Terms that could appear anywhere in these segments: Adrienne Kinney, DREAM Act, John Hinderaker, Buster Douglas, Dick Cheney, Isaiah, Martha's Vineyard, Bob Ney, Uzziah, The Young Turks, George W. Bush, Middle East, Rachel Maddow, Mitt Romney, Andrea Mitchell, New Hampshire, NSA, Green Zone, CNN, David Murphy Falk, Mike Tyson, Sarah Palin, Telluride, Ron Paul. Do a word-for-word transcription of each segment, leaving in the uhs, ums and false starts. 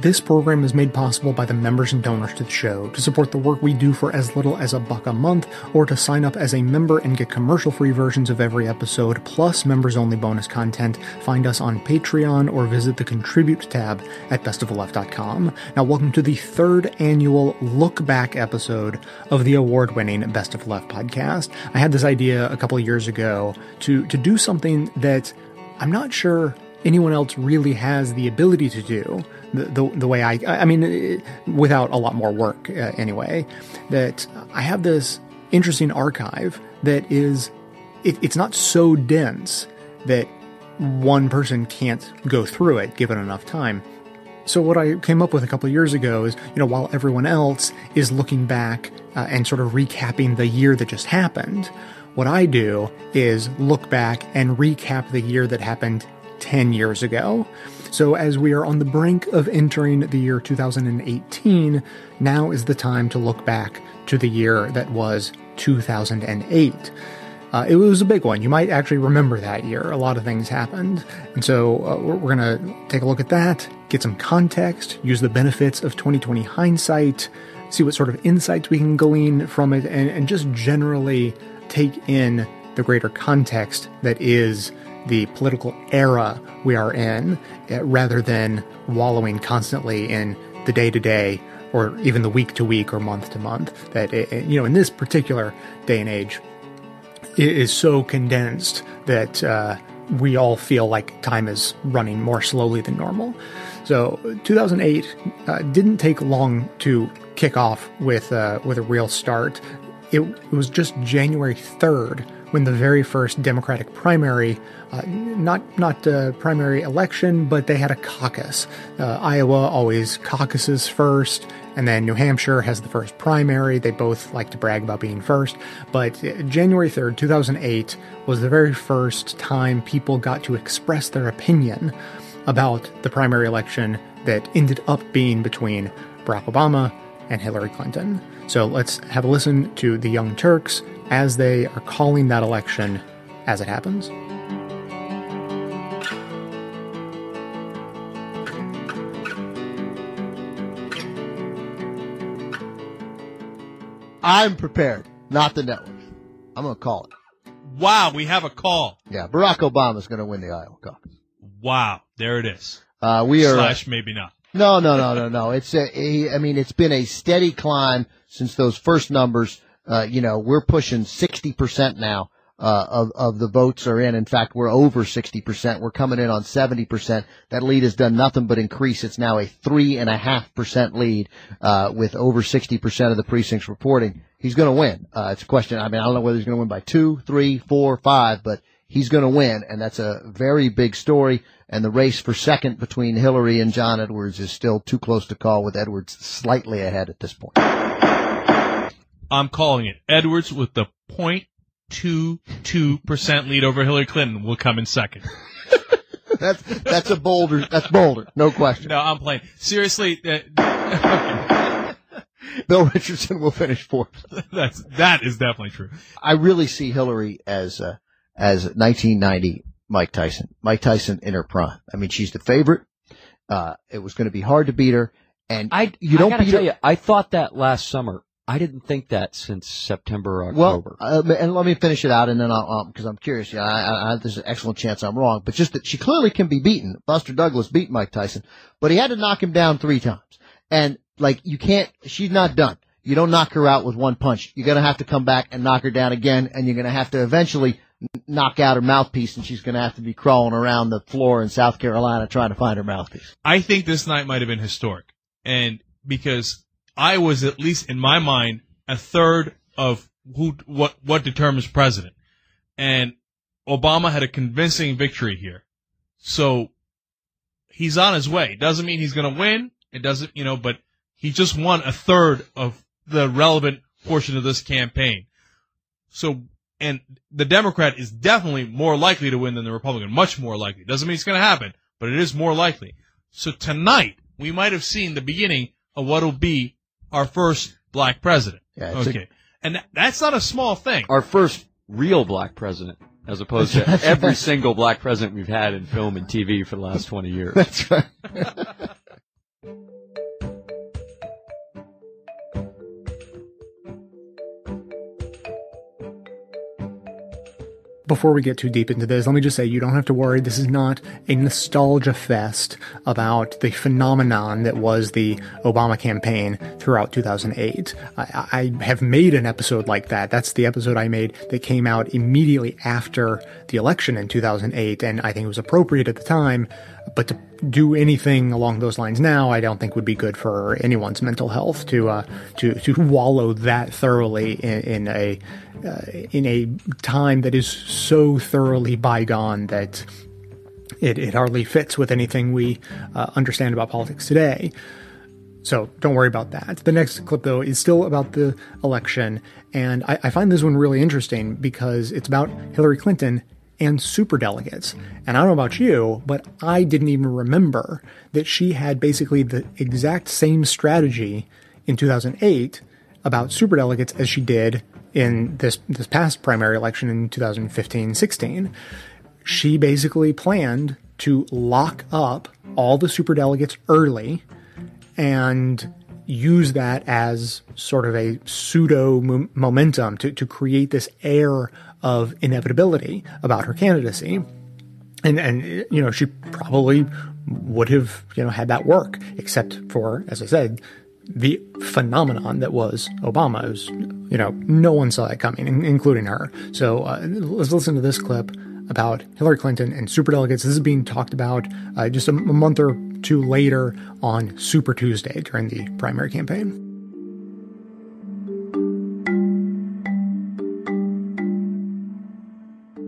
This program is made possible by the members and donors to the show. To support the work we do for as little as a buck a month, or to sign up as a member and get commercial-free versions of every episode, plus members-only bonus content, find us on Patreon or visit the Contribute tab at best of left dot com. Now, welcome to the third annual look-back episode of the award-winning Best of Left podcast. I had this idea a couple of years ago to, to do something that I'm not sure anyone else really has the ability to do the the, the way I, I mean, without a lot more work uh, anyway, that I have this interesting archive that is, it, it's not so dense that one person can't go through it given enough time. So what I came up with a couple of years ago is, you know, while everyone else is looking back uh, and sort of recapping the year that just happened, what I do is look back and recap the year that happened ten years ago. So as we are on the brink of entering the year two thousand eighteen, now is the time to look back to the year that was two thousand eight. Uh, it was a big one. You might actually remember that year. A lot of things happened. And so uh, we're, we're going to take a look at that, get some context, use the benefits of twenty twenty hindsight, see what sort of insights we can glean from it, and, and just generally take in the greater context that is the political era we are in, rather than wallowing constantly in the day-to-day or even the week-to-week or month-to-month that, it, you know, in this particular day and age, it is so condensed that uh, we all feel like time is running more slowly than normal. So two thousand eight uh, didn't take long to kick off with, uh, with a real start. It, it was just January third when the very first Democratic primary, uh, not not uh, primary election, but they had a caucus. Uh, Iowa always caucuses first, and then New Hampshire has the first primary. They both like to brag about being first. But January third, two thousand eight was the very first time people got to express their opinion about the primary election that ended up being between Barack Obama and Hillary Clinton. So let's have a listen to the Young Turks as they are calling that election as it happens. I'm prepared, not the network. I'm going to call it. Wow, we have a call. Yeah, Barack Obama's going to win the Iowa caucus. Wow, there it is. Uh, we are Slash maybe not. No, no, no, no, no. It's a, a, I mean, it's been a steady climb since those first numbers. Uh, you know, we're pushing sixty percent now uh, of, of the votes are in. In fact, we're over sixty percent. We're coming in on seventy percent. That lead has done nothing but increase. It's now a three and a half percent lead uh, with over sixty percent of the precincts reporting. He's going to win. Uh, it's a question. I mean, I don't know whether he's going to win by two, three, four, five, but he's going to win. And that's a very big story. And the race for second between Hillary and John Edwards is still too close to call, with Edwards slightly ahead at this point. I'm calling it. Edwards with the zero point two two percent lead over Hillary Clinton will come in second. that's that's a bolder. That's bolder. No question. No, I'm playing. Seriously. Uh, okay. Bill Richardson will finish fourth. That's that is definitely true. I really see Hillary as uh, as nineteen ninety Mike Tyson. Mike Tyson in her prime. I mean, she's the favorite. Uh, it was going to be hard to beat her, and I you don't I gotta beat tell her. You, I thought that last summer. I didn't think that since September or October. Well, uh, and let me finish it out, and then I'll, because um, I'm curious. Yeah, I, I, there's an excellent chance I'm wrong, but just that she clearly can be beaten. Buster Douglas beat Mike Tyson, but he had to knock him down three times. And, like, you can't, she's not done. You don't knock her out with one punch. You're going to have to come back and knock her down again, and you're going to have to eventually knock out her mouthpiece, and she's going to have to be crawling around the floor in South Carolina trying to find her mouthpiece. I think this night might have been historic, and because I was, at least in my mind, a third of who what what determines president, and Obama had a convincing victory here. So he's on his way. Doesn't mean he's going to win. It doesn't, you know, but he just won a third of the relevant portion of this campaign. So, and the Democrat is definitely more likely to win than the Republican, much more likely. Doesn't mean it's going to happen, but it is more likely. So tonight we might have seen the beginning of what will be our first black president. Yeah, okay. A, and th- that's not a small thing. Our first real black president, as opposed to every single black president we've had in film and T V for the last twenty years. That's right. Before we get too deep into this, let me just say you don't have to worry. This is not a nostalgia fest about the phenomenon that was the Obama campaign throughout two thousand eight. I, I have made an episode like that. That's the episode I made that came out immediately after the election in two thousand eight, and I think it was appropriate at the time. But to do anything along those lines now, I don't think would be good for anyone's mental health to uh, to to wallow that thoroughly in, in a uh, in a time that is so thoroughly bygone that it, it hardly fits with anything we uh, understand about politics today. So don't worry about that. The next clip, though, is still about the election, and I, I find this one really interesting because it's about Hillary Clinton and superdelegates. And I don't know about you, but I didn't even remember that she had basically the exact same strategy in two thousand eight about superdelegates as she did in this this past primary election in two thousand fifteen sixteen. She basically planned to lock up all the superdelegates early and use that as sort of a pseudo mo- momentum to, to create this air of inevitability about her candidacy. And, and, you know, she probably would have, you know, had that work, except for, as I said, the phenomenon that was Obama. It was, you know, no one saw that coming, including her. So uh, let's listen to this clip about Hillary Clinton and superdelegates. This is being talked about uh, just a, a month or two later on Super Tuesday during the primary campaign.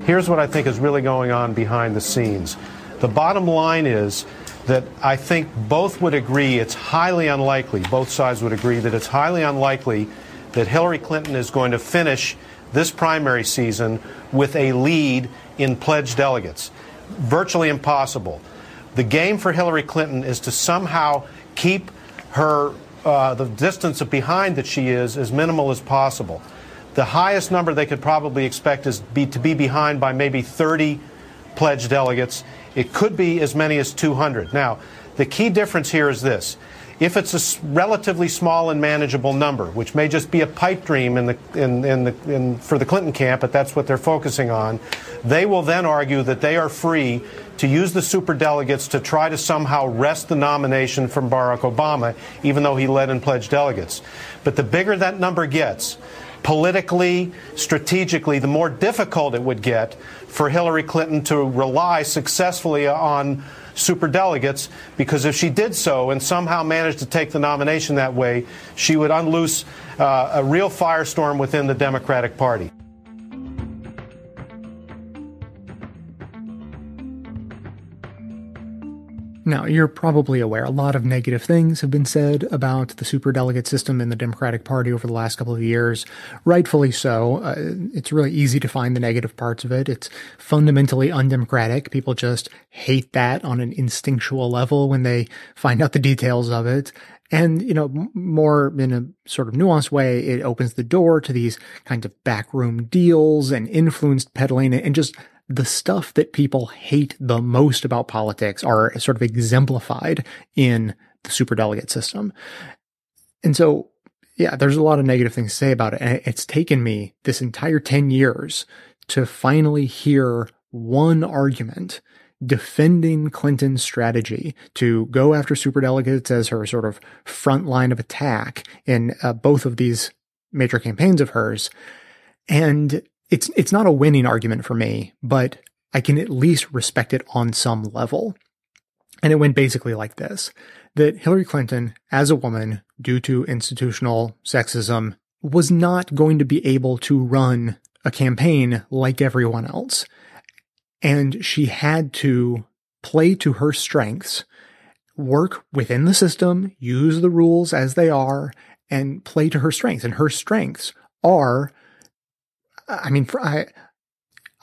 Here's what I think is really going on behind the scenes. The bottom line is that I think both would agree it's highly unlikely, both sides would agree that it's highly unlikely that Hillary Clinton is going to finish this primary season with a lead in pledged delegates. Virtually impossible. The game for Hillary Clinton is to somehow keep her, uh, the distance behind that she is, as minimal as possible. The highest number they could probably expect is be, to be behind by maybe thirty pledged delegates. It could be as many as two hundred. Now, the key difference here is this. If it's a relatively small and manageable number, which may just be a pipe dream in the, in, in the, in, for the Clinton camp, but that's what they're focusing on, they will then argue that they are free to use the superdelegates to try to somehow wrest the nomination from Barack Obama, even though he led in pledged delegates. But the bigger that number gets, politically, strategically, the more difficult it would get for Hillary Clinton to rely successfully on superdelegates, because if she did so and somehow managed to take the nomination that way, she would unloose uh, a real firestorm within the Democratic Party. Now, you're probably aware a lot of negative things have been said about the superdelegate system in the Democratic Party over the last couple of years. Rightfully so. Uh, it's really easy to find the negative parts of it. It's fundamentally undemocratic. People just hate that on an instinctual level when they find out the details of it. And, you know, more in a sort of nuanced way, it opens the door to these kinds of backroom deals and influence peddling and just the stuff that people hate the most about politics are sort of exemplified in the superdelegate system. And so, yeah, there's a lot of negative things to say about it. And it's taken me this entire ten years to finally hear one argument defending Clinton's strategy to go after superdelegates as her sort of front line of attack in uh, both of these major campaigns of hers. And It's it's not a winning argument for me, but I can at least respect it on some level. And it went basically like this, that Hillary Clinton, as a woman, due to institutional sexism, was not going to be able to run a campaign like everyone else. And she had to play to her strengths, work within the system, use the rules as they are, and play to her strengths. And her strengths are... I mean, for, I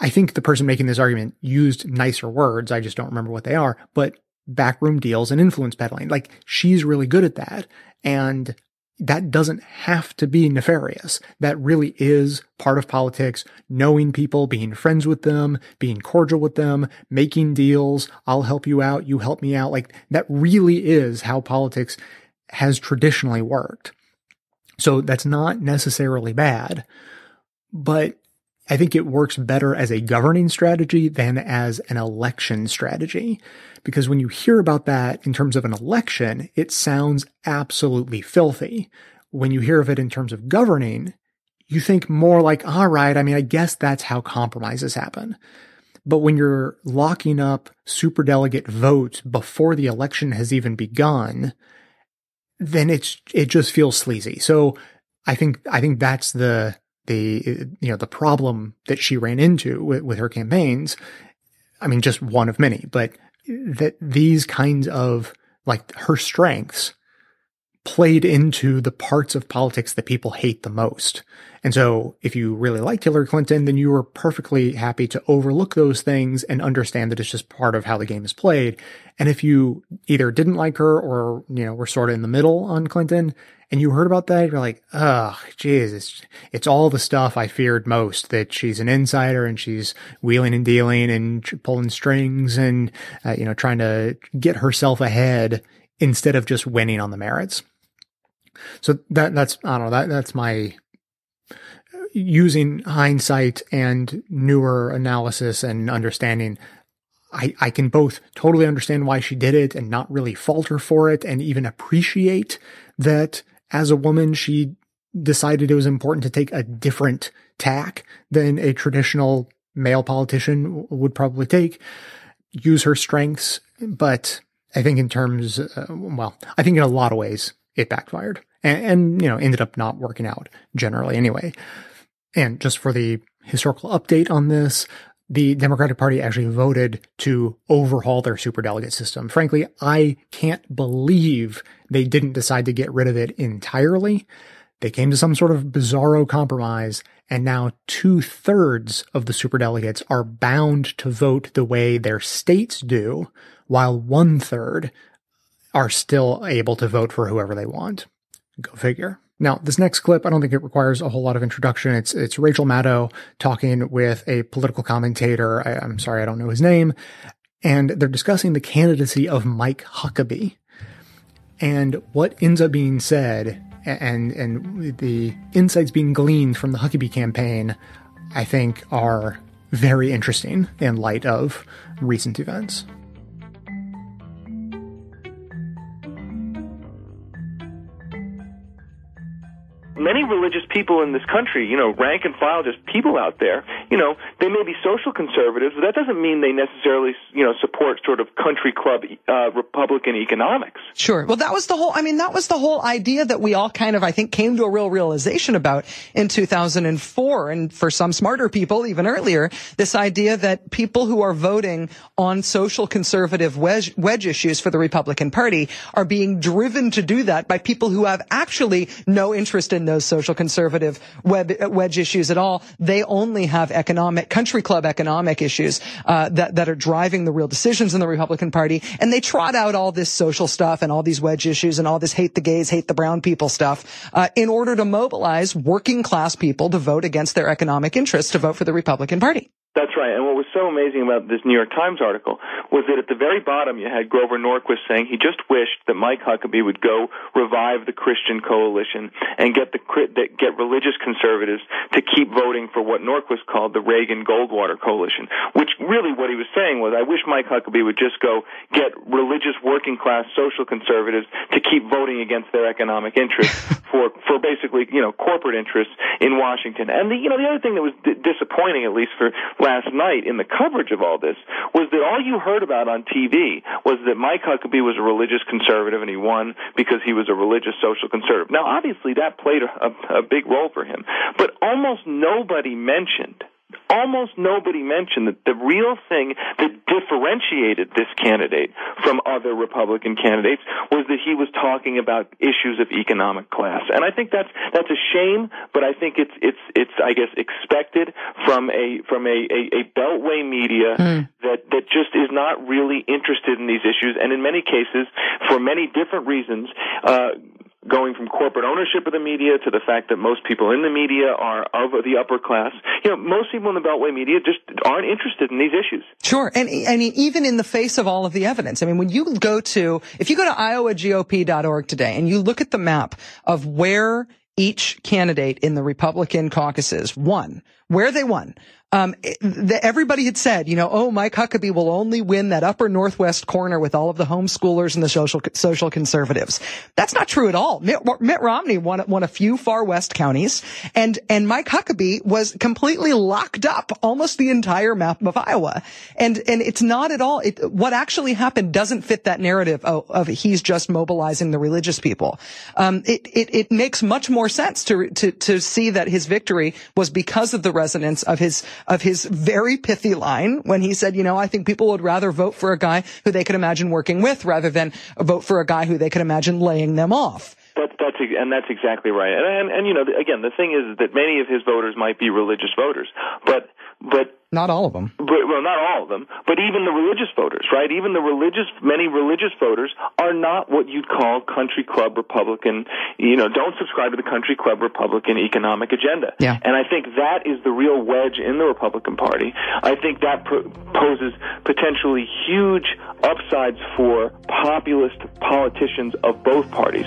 I think the person making this argument used nicer words. I just don't remember what they are. But backroom deals and influence peddling, like she's really good at that. And that doesn't have to be nefarious. That really is part of politics. Knowing people, being friends with them, being cordial with them, making deals. I'll help you out. You help me out. Like that really is how politics has traditionally worked. So that's not necessarily bad. But I think it works better as a governing strategy than as an election strategy, because when you hear about that in terms of an election, it sounds absolutely filthy. When you hear of it in terms of governing, you think more like, all right, I mean, I guess that's how compromises happen. But when you're locking up superdelegate votes before the election has even begun, then it's, it just feels sleazy. So I think, I think that's the, the, you know, the problem that she ran into with, with her campaigns. I mean, just one of many, but that these kinds of, like, her strengths played into the parts of politics that people hate the most. And so if you really liked Hillary Clinton, then you were perfectly happy to overlook those things and understand that it's just part of how the game is played. And if you either didn't like her or, you know, were sort of in the middle on Clinton and you heard about that, you're like, oh, geez, it's, it's all the stuff I feared most, that she's an insider and she's wheeling and dealing and pulling strings and, uh, you know, trying to get herself ahead instead of just winning on the merits. So that, that's, I don't know, that, that's my using hindsight and newer analysis and understanding. I, I can both totally understand why she did it and not really falter for it, and even appreciate that as a woman, she decided it was important to take a different tack than a traditional male politician would probably take, use her strengths. But I think in terms, uh, well, I think in a lot of ways, it backfired and, and, you know, ended up not working out generally anyway. And just for the historical update on this, the Democratic Party actually voted to overhaul their superdelegate system. Frankly, I can't believe they didn't decide to get rid of it entirely. They came to some sort of bizarro compromise, and now two-thirds of the superdelegates are bound to vote the way their states do, while one-third are still able to vote for whoever they want. Go figure. Now, this next clip, I don't think it requires a whole lot of introduction. It's it's Rachel Maddow talking with a political commentator. I, I'm sorry, I don't know his name. And they're discussing the candidacy of Mike Huckabee. And what ends up being said and and the insights being gleaned from the Huckabee campaign, I think, are very interesting in light of recent events. Many religious people in this country, you know, rank and file, just people out there, you know, they may be social conservatives, but that doesn't mean they necessarily, you know, support sort of country club uh, Republican economics. Sure. Well, that was the whole, I mean, that was the whole idea that we all kind of, I think, came to a real realization about in two thousand four. And for some smarter people, even earlier, this idea that people who are voting on social conservative wedge, wedge issues for the Republican Party are being driven to do that by people who have actually no interest in those social conservative web, wedge issues at all. They only have economic, country club economic issues uh, that, that are driving the real decisions in the Republican Party. And they trot out all this social stuff and all these wedge issues and all this hate the gays, hate the brown people stuff uh, in order to mobilize working class people to vote against their economic interests, to vote for the Republican Party. That's right. And what was so amazing about this New York Times article was that at the very bottom you had Grover Norquist saying he just wished that Mike Huckabee would go revive the Christian coalition and get the get religious conservatives to keep voting for what Norquist called the Reagan-Goldwater coalition, which really what he was saying was, I wish Mike Huckabee would just go get religious working-class social conservatives to keep voting against their economic interests for, for basically, you know, corporate interests in Washington. And, the, you know, the other thing that was d- disappointing, at least for last night in the coverage of all this, was that all you heard about on T V was that Mike Huckabee was a religious conservative and he won because he was a religious social conservative. Now, obviously, that played a, a big role for him, but almost nobody mentioned, almost nobody mentioned that the real thing that differentiated this candidate from other Republican candidates was that he was talking about issues of economic class. And I think that's that's a shame, but I think it's it's it's I guess expected from a from a, a, a beltway media mm. that, that just is not really interested in these issues, and in many cases, for many different reasons, uh going from corporate ownership of the media to the fact that most people in the media are of the upper class. You know, most people in the beltway media just aren't interested in these issues. Sure. And, and even in the face of all of the evidence, I mean, when you go to, if you go to iowa g o p dot org today and you look at the map of where each candidate in the Republican caucuses won, where they won. Um, it, the, everybody had said, you know, oh, Mike Huckabee will only win that upper northwest corner with all of the homeschoolers and the social social conservatives. That's not true at all. Mitt, Mitt Romney won won a few far west counties, and and Mike Huckabee was completely locked up almost the entire map of Iowa. And and it's not at all. It, what actually happened doesn't fit that narrative of, of he's just mobilizing the religious people. Um, it it it makes much more sense to to to see that his victory was because of the resonance of his. of his very pithy line when he said, you know, I think people would rather vote for a guy who they could imagine working with rather than vote for a guy who they could imagine laying them off. That's, that's, and that's exactly right. And, and, and, you know, again, the thing is that many of his voters might be religious voters, but, but, not all of them. But, well, not all of them, but even the religious voters, right? Even the religious, many religious voters are not what you'd call country club Republican, you know, don't subscribe to the country club Republican economic agenda. Yeah. And I think that is the real wedge in the Republican Party. I think that pro- poses potentially huge upsides for populist politicians of both parties.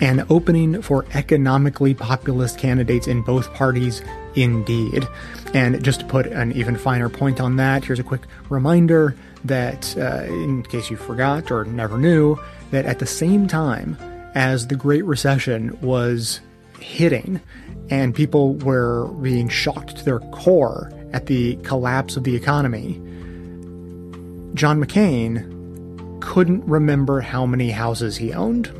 An opening for economically populist candidates in both parties, indeed. And just to put an even finer point on that, here's a quick reminder that, uh, in case you forgot or never knew, that at the same time as the Great Recession was hitting and people were being shocked to their core at the collapse of the economy, John McCain couldn't remember how many houses he owned.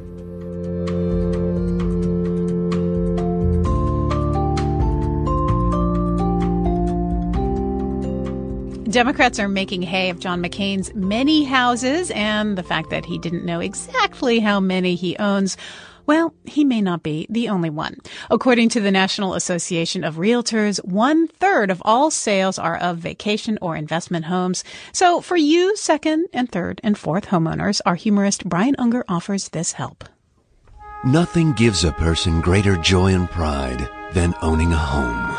Democrats are making hay of John McCain's many houses and the fact that he didn't know exactly how many he owns. Well, he may not be the only one. According to the National Association of Realtors, one third of all sales are of vacation or investment homes. So for you, second and third and fourth homeowners, our humorist Brian Unger offers this help. Nothing gives a person greater joy and pride than owning a home,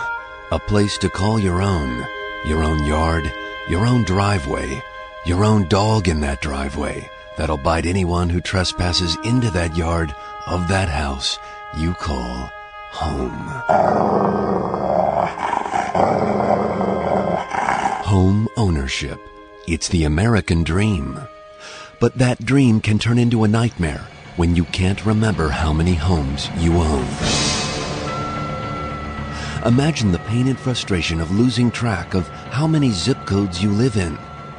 a place to call your own, your own yard, your own driveway, your own dog in that driveway that'll bite anyone who trespasses into that yard of that house you call home. Home ownership. It's the American dream. But that dream can turn into a nightmare when you can't remember how many homes you own. Imagine the pain and frustration of losing track of how many zip codes you live in.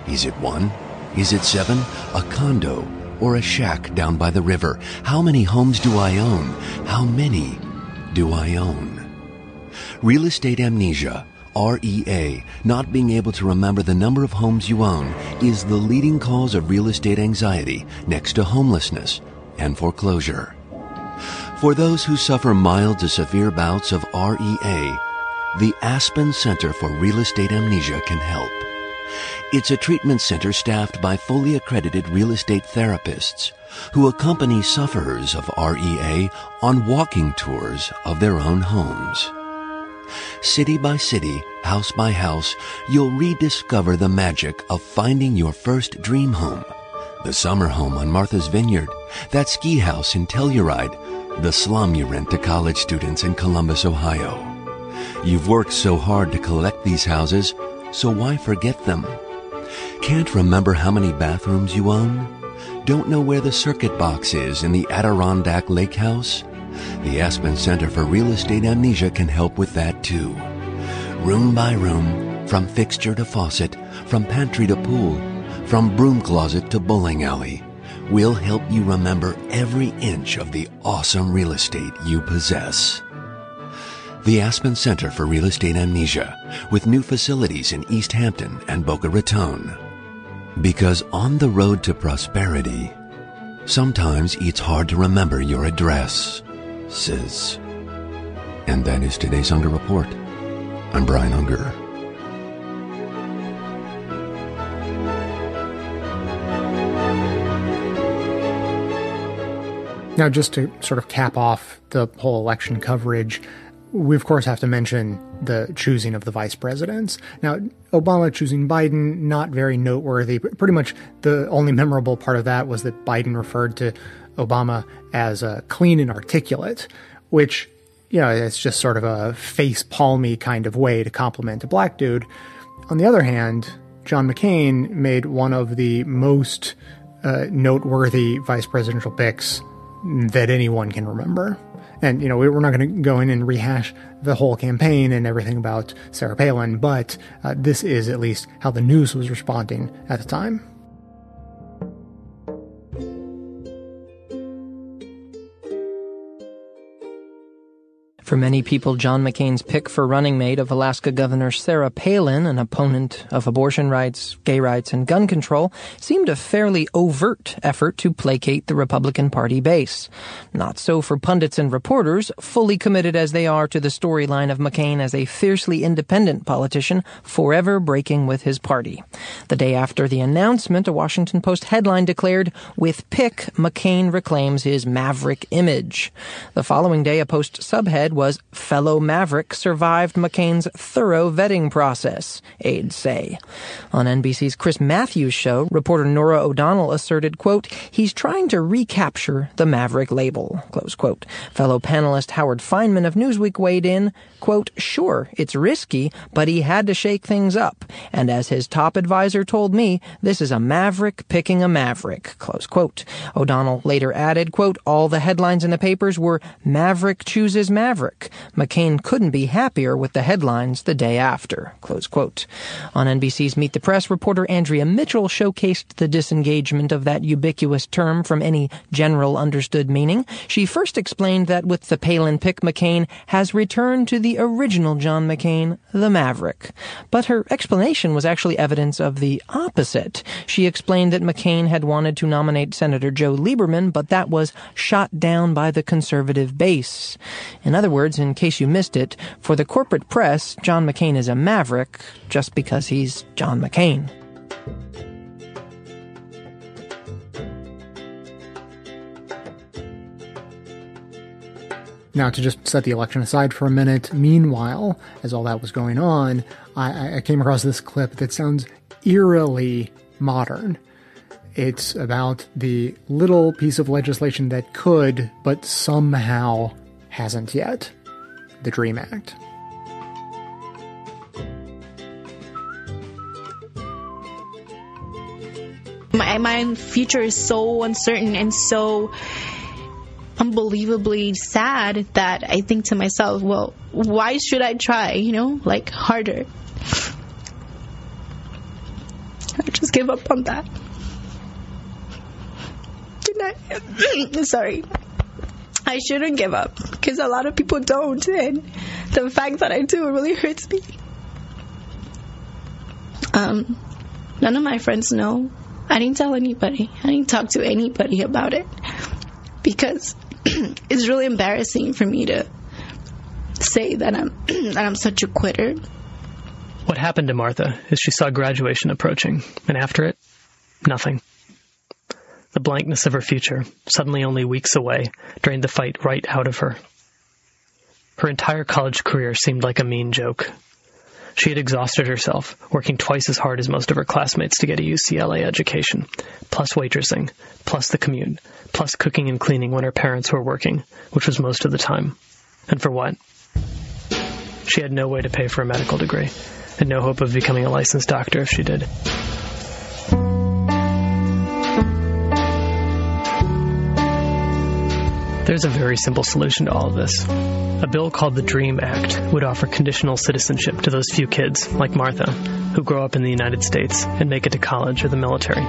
Is it one? Is it seven? A condo or a shack down by the river? How many homes do I own? How many do I own? Real estate amnesia, R E A, not being able to remember the number of homes you own, is the leading cause of real estate anxiety next to homelessness and foreclosure. For those who suffer mild to severe bouts of R E A, the Aspen Center for Real Estate Amnesia can help. It's a treatment center staffed by fully accredited real estate therapists who accompany sufferers of R E A on walking tours of their own homes. City by city, house by house, you'll rediscover the magic of finding your first dream home. The summer home on Martha's Vineyard, that ski house in Telluride, the slum you rent to college students in Columbus, Ohio. You've worked so hard to collect these houses, so why forget them? Can't remember how many bathrooms you own? Don't know where the circuit box is in the Adirondack Lake House? The Aspen Center for Real Estate Amnesia can help with that too. Room by room, from fixture to faucet, from pantry to pool, from broom closet to bowling alley, we'll help you remember every inch of the awesome real estate you possess. The Aspen Center for Real Estate Amnesia, with new facilities in East Hampton and Boca Raton. Because on the road to prosperity, sometimes it's hard to remember your address, sis. And that is today's Unger Report. I'm Brian Unger. Now, just to sort of cap off the whole election coverage, we, of course, have to mention the choosing of the vice presidents. Now, Obama choosing Biden, not very noteworthy. Pretty much the only memorable part of that was that Biden referred to Obama as uh, clean and articulate, which, you know, it's just sort of a face-palmy kind of way to compliment a black dude. On the other hand, John McCain made one of the most uh, noteworthy vice presidential picks that anyone can remember. And, you know, we're not going to go in and rehash the whole campaign and everything about Sarah Palin, but uh, this is at least how the news was responding at the time. For many people, John McCain's pick for running mate of Alaska Governor Sarah Palin, an opponent of abortion rights, gay rights, and gun control, seemed a fairly overt effort to placate the Republican Party base. Not so for pundits and reporters, fully committed as they are to the storyline of McCain as a fiercely independent politician, forever breaking with his party. The day after the announcement, a Washington Post headline declared, "With pick, McCain reclaims his maverick image." The following day, a Post subhead was "Fellow Maverick survived McCain's thorough vetting process," aides say. On N B C's Chris Matthews show, reporter Norah O'Donnell asserted, quote, "He's trying to recapture the Maverick label," close quote. Fellow panelist Howard Fineman of Newsweek weighed in, quote, "Sure, it's risky, but he had to shake things up. And as his top advisor told me, this is a Maverick picking a Maverick," close quote. O'Donnell later added, quote, "All the headlines in the papers were Maverick chooses Maverick. McCain couldn't be happier with the headlines the day after," close quote. On N B C's Meet the Press, reporter Andrea Mitchell showcased the disengagement of that ubiquitous term from any general understood meaning. She first explained that with the Palin pick, McCain has returned to the original John McCain, the Maverick. But her explanation was actually evidence of the opposite. She explained that McCain had wanted to nominate Senator Joe Lieberman, but that was shot down by the conservative base. In other words, words, in case you missed it, for the corporate press, John McCain is a maverick just because he's John McCain. Now, to just set the election aside for a minute, meanwhile, as all that was going on, I, I came across this clip that sounds eerily modern. It's about the little piece of legislation that could, but somehow hasn't yet, the DREAM Act. My, my future is so uncertain and so unbelievably sad that I think to myself, well, why should I try, you know, like harder? I just give up on that. Didn't I? Sorry. I shouldn't give up, because a lot of people don't, and the fact that I do really hurts me. Um, none of my friends know. I didn't tell anybody. I didn't talk to anybody about it, because it's really embarrassing for me to say that I'm that I'm such a quitter. What happened to Martha is she saw graduation approaching, and after it, nothing. The blankness of her future, suddenly only weeks away, drained the fight right out of her. Her entire college career seemed like a mean joke. She had exhausted herself, working twice as hard as most of her classmates to get a U C L A education, plus waitressing, plus the commute, plus cooking and cleaning when her parents were working, which was most of the time. And for what? She had no way to pay for a medical degree, and no hope of becoming a licensed doctor if she did. There's a very simple solution to all of this. A bill called the DREAM Act would offer conditional citizenship to those few kids, like Martha, who grow up in the United States and make it to college or the military.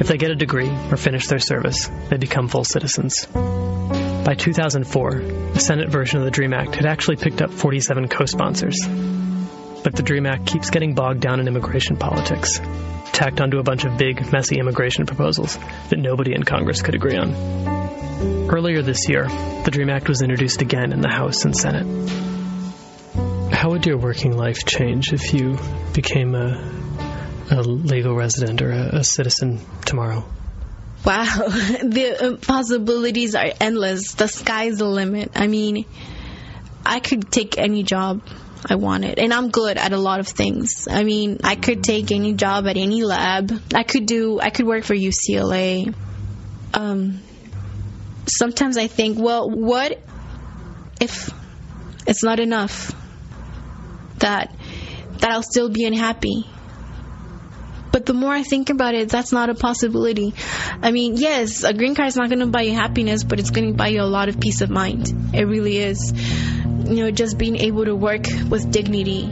If they get a degree or finish their service, they become full citizens. By two thousand four, the Senate version of the DREAM Act had actually picked up forty-seven co-sponsors. But the DREAM Act keeps getting bogged down in immigration politics, tacked onto a bunch of big, messy immigration proposals that nobody in Congress could agree on. Earlier this year, the DREAM Act was introduced again in the House and Senate. How would your working life change if you became a, a legal resident or a, a citizen tomorrow? Wow, the possibilities are endless. The sky's the limit. I mean, I could take any job I wanted, and I'm good at a lot of things. I mean, I could take any job at any lab. I could do, I could work for U C L A. Um, sometimes I think, well, what if it's not enough? That that I'll still be unhappy. But the more I think about it, that's not a possibility. I mean, yes, a green card is not going to buy you happiness, but it's going to buy you a lot of peace of mind. It really is. You know, just being able to work with dignity.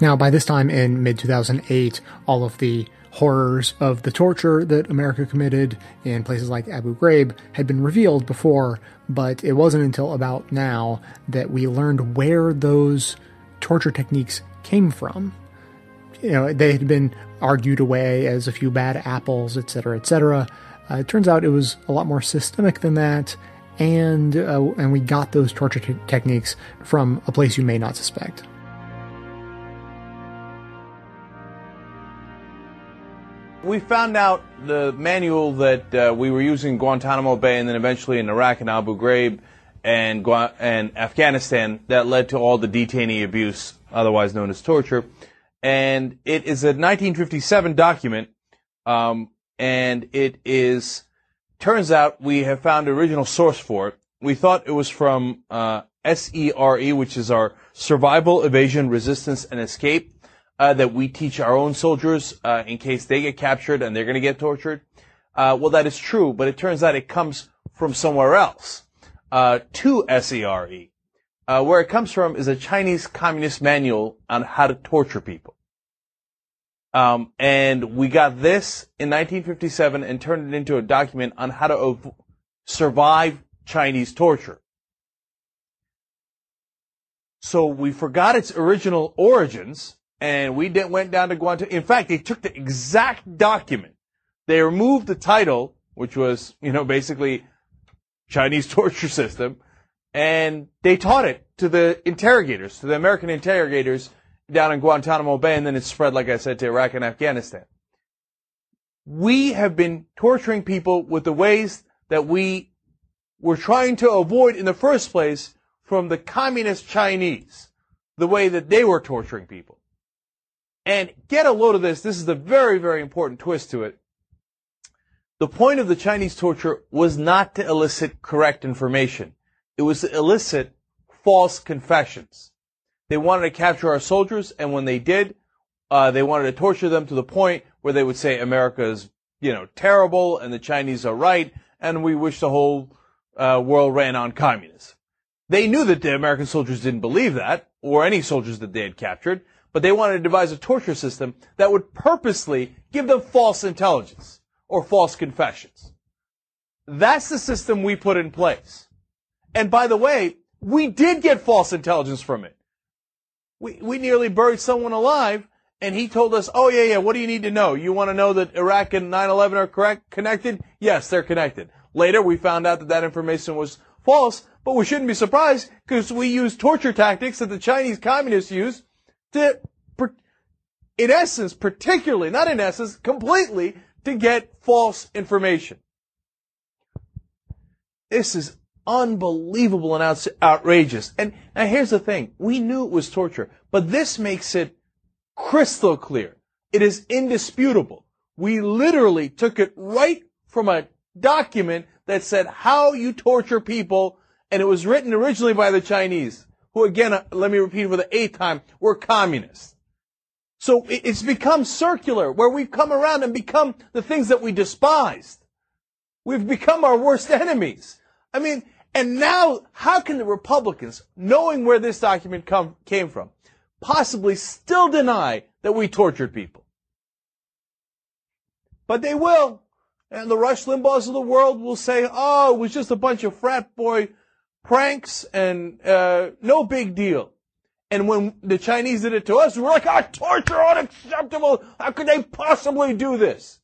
Now, by this time in mid two thousand eight, all of the horrors of the torture that America committed in places like Abu Ghraib had been revealed before, but it wasn't until about now that we learned where those torture techniques came from. You know, they had been argued away as a few bad apples, et cetera, et cetera. Uh, it turns out it was a lot more systemic than that, and uh, and we got those torture te- techniques from a place you may not suspect. We found out the manual that uh, we were using in Guantanamo Bay, and then eventually in Iraq and Abu Ghraib and Gua- and Afghanistan, that led to all the detainee abuse, otherwise known as torture. And it is a nineteen fifty-seven document, um, and it is, turns out we have found the original source for it. We thought it was from uh, S E R E, which is our Survival, Evasion, Resistance, and Escape, uh, that we teach our own soldiers uh, in case they get captured and they're going to get tortured. Uh, well, that is true, but it turns out it comes from somewhere else, uh, to S E R E. Uh, where it comes from is a Chinese communist manual on how to torture people. Um, and we got this in nineteen fifty-seven and turned it into a document on how to ov- survive Chinese torture. So we forgot its original origins, and we didn't, went down to Guantanamo. In fact, they took the exact document. They removed the title, which was, you know, basically Chinese torture system. And they taught it to the interrogators, to the American interrogators down in Guantanamo Bay, and then it spread, like I said, to Iraq and Afghanistan. We have been torturing people with the ways that we were trying to avoid in the first place from the communist Chinese, the way that they were torturing people. And get a load of this. This is a very, very important twist to it. The point of the Chinese torture was not to elicit correct information. It was to elicit false confessions. They wanted to capture our soldiers, and when they did, uh, they wanted to torture them to the point where they would say America is, you know, terrible, and the Chinese are right, and we wish the whole uh, world ran on communists. They knew that the American soldiers didn't believe that, or any soldiers that they had captured, but they wanted to devise a torture system that would purposely give them false intelligence or false confessions. That's the system we put in place. And by the way, we did get false intelligence from it. We we nearly buried someone alive, and he told us, oh, yeah, yeah, what do you need to know? You want to know that Iraq and nine eleven are correct, connected? Yes, they're connected. Later, we found out that that information was false, but we shouldn't be surprised because we used torture tactics that the Chinese communists used to, in essence, particularly, not in essence, completely, to get false information. This is unbelievable and out- outrageous. And now here's the thing. We knew it was torture, but this makes it crystal clear. It is indisputable. We literally took it right from a document that said how you torture people, and it was written originally by the Chinese, who, again, let me repeat for the eighth time, were communists. So it's become circular, where we've come around and become the things that we despised. We've become our worst enemies. I mean, and now, how can the Republicans, knowing where this document come, came from, possibly still deny that we tortured people? But they will. And the Rush Limbaughs of the world will say, oh, it was just a bunch of frat boy pranks and uh, no big deal. And when the Chinese did it to us, we were like, oh, torture, unacceptable. How could they possibly do this?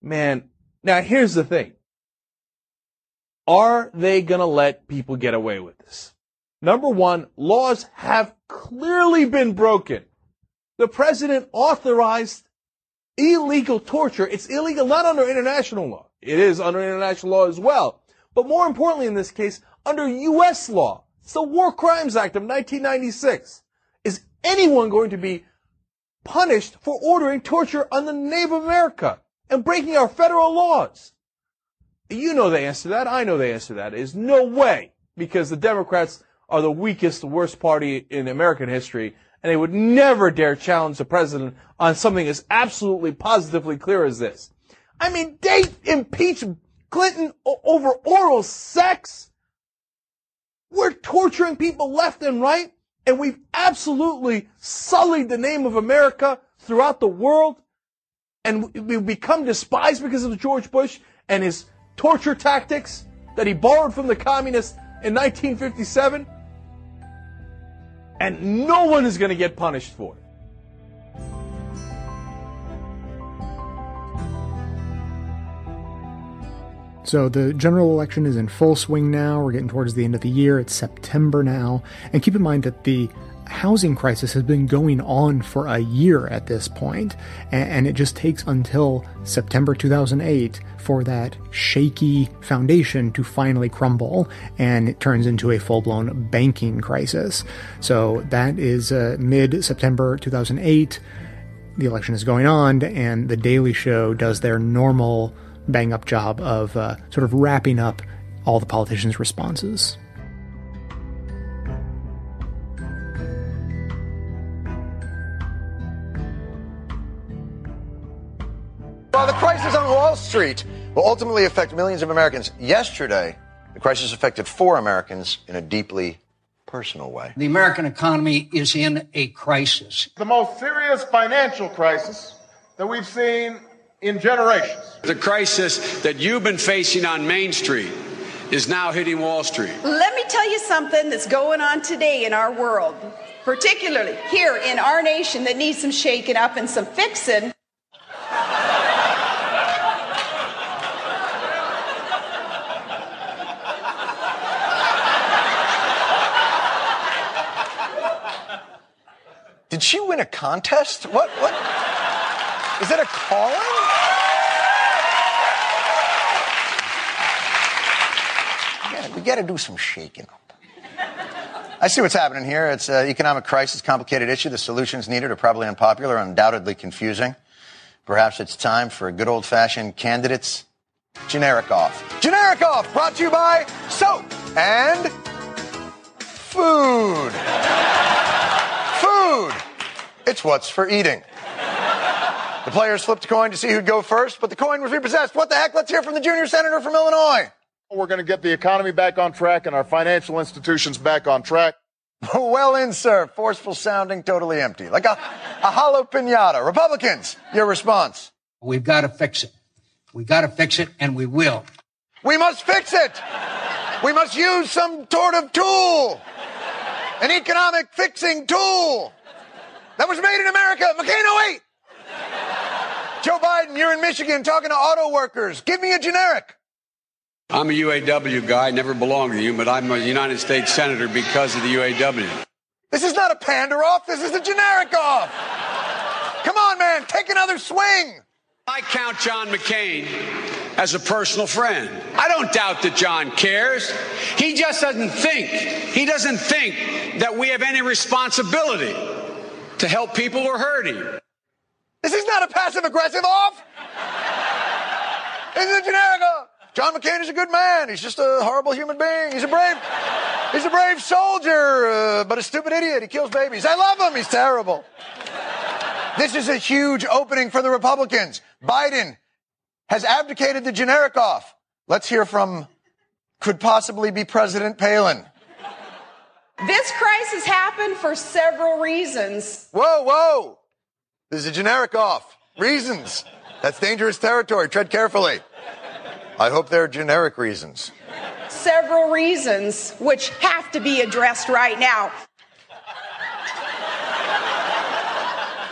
Man, now here's the thing. Are they going to let people get away with this? Number one, laws have clearly been broken. The president authorized illegal torture. It's illegal not under international law. It is under international law as well. But more importantly in this case, under U S law. It's the War Crimes Act of nineteen ninety-six. Is anyone going to be punished for ordering torture on the Native America and breaking our federal laws? You know the answer to that. I know the answer to that. It is no way. Because the Democrats are the weakest, the worst party in American history. And they would never dare challenge the president on something as absolutely positively clear as this. I mean, they impeached Clinton over oral sex. We're torturing people left and right, and we've absolutely sullied the name of America throughout the world, and we've become despised because of George Bush and his torture tactics that he borrowed from the communists in nineteen fifty-seven. And no one is going to get punished for it. So the general election is in full swing now. We're getting towards the end of the year. It's September now. And keep in mind that the housing crisis has been going on for a year at this point, and it just takes until September two thousand eight for that shaky foundation to finally crumble, and it turns into a full-blown banking crisis. So that is uh, mid-September two thousand eight. The election is going on, and The Daily Show does their normal bang-up job of uh, sort of wrapping up all the politicians' responses. While the crisis on Wall Street will ultimately affect millions of Americans, yesterday, the crisis affected four Americans in a deeply personal way. The American economy is in a crisis. The most serious financial crisis that we've seen in generations. The crisis that you've been facing on Main Street is now hitting Wall Street. Let me tell you something that's going on today in our world, particularly here in our nation, that needs some shaking up and some fixing. Did she win a contest? What? What? Is that a calling? We got to do some shaking up. I see what's happening here. It's an economic crisis, complicated issue. The solutions needed are probably unpopular, undoubtedly confusing. Perhaps it's time for a good old-fashioned candidates generic off. Generic off, brought to you by soap and food. Food. It's what's for eating. The players flipped a coin to see who'd go first, but the coin was repossessed. What the heck? Let's hear from the junior senator from Illinois. We're going to get the economy back on track and our financial institutions back on track. Well in, sir. Forceful sounding, totally empty. Like a, a hollow pinata. Republicans, your response. We've got to fix it. We've got to fix it, and we will. We must fix it. We must use some sort of tool. An economic fixing tool. That was made in America. McCain oh eight. Joe Biden, you're in Michigan talking to auto workers. Give me a generic. I'm a U A W guy, never belonged to you, but I'm a United States senator because of the U A W. This is not a pander off, this is a generic off. Come on, man, take another swing. I count John McCain as a personal friend. I don't doubt that John cares. He just doesn't think, he doesn't think that we have any responsibility to help people who are hurting. This is not a passive-aggressive off. This is a generic off. John McCain is a good man. He's just a horrible human being. He's a brave, he's a brave soldier, uh, but a stupid idiot. He kills babies. I love him. He's terrible. This is a huge opening for the Republicans. Biden has abdicated the generic off. Let's hear from could possibly be President Palin. This crisis happened for several reasons. Whoa, whoa. This is a generic off. Reasons. That's dangerous territory. Tread carefully. I hope there are generic reasons. Several reasons which have to be addressed right now.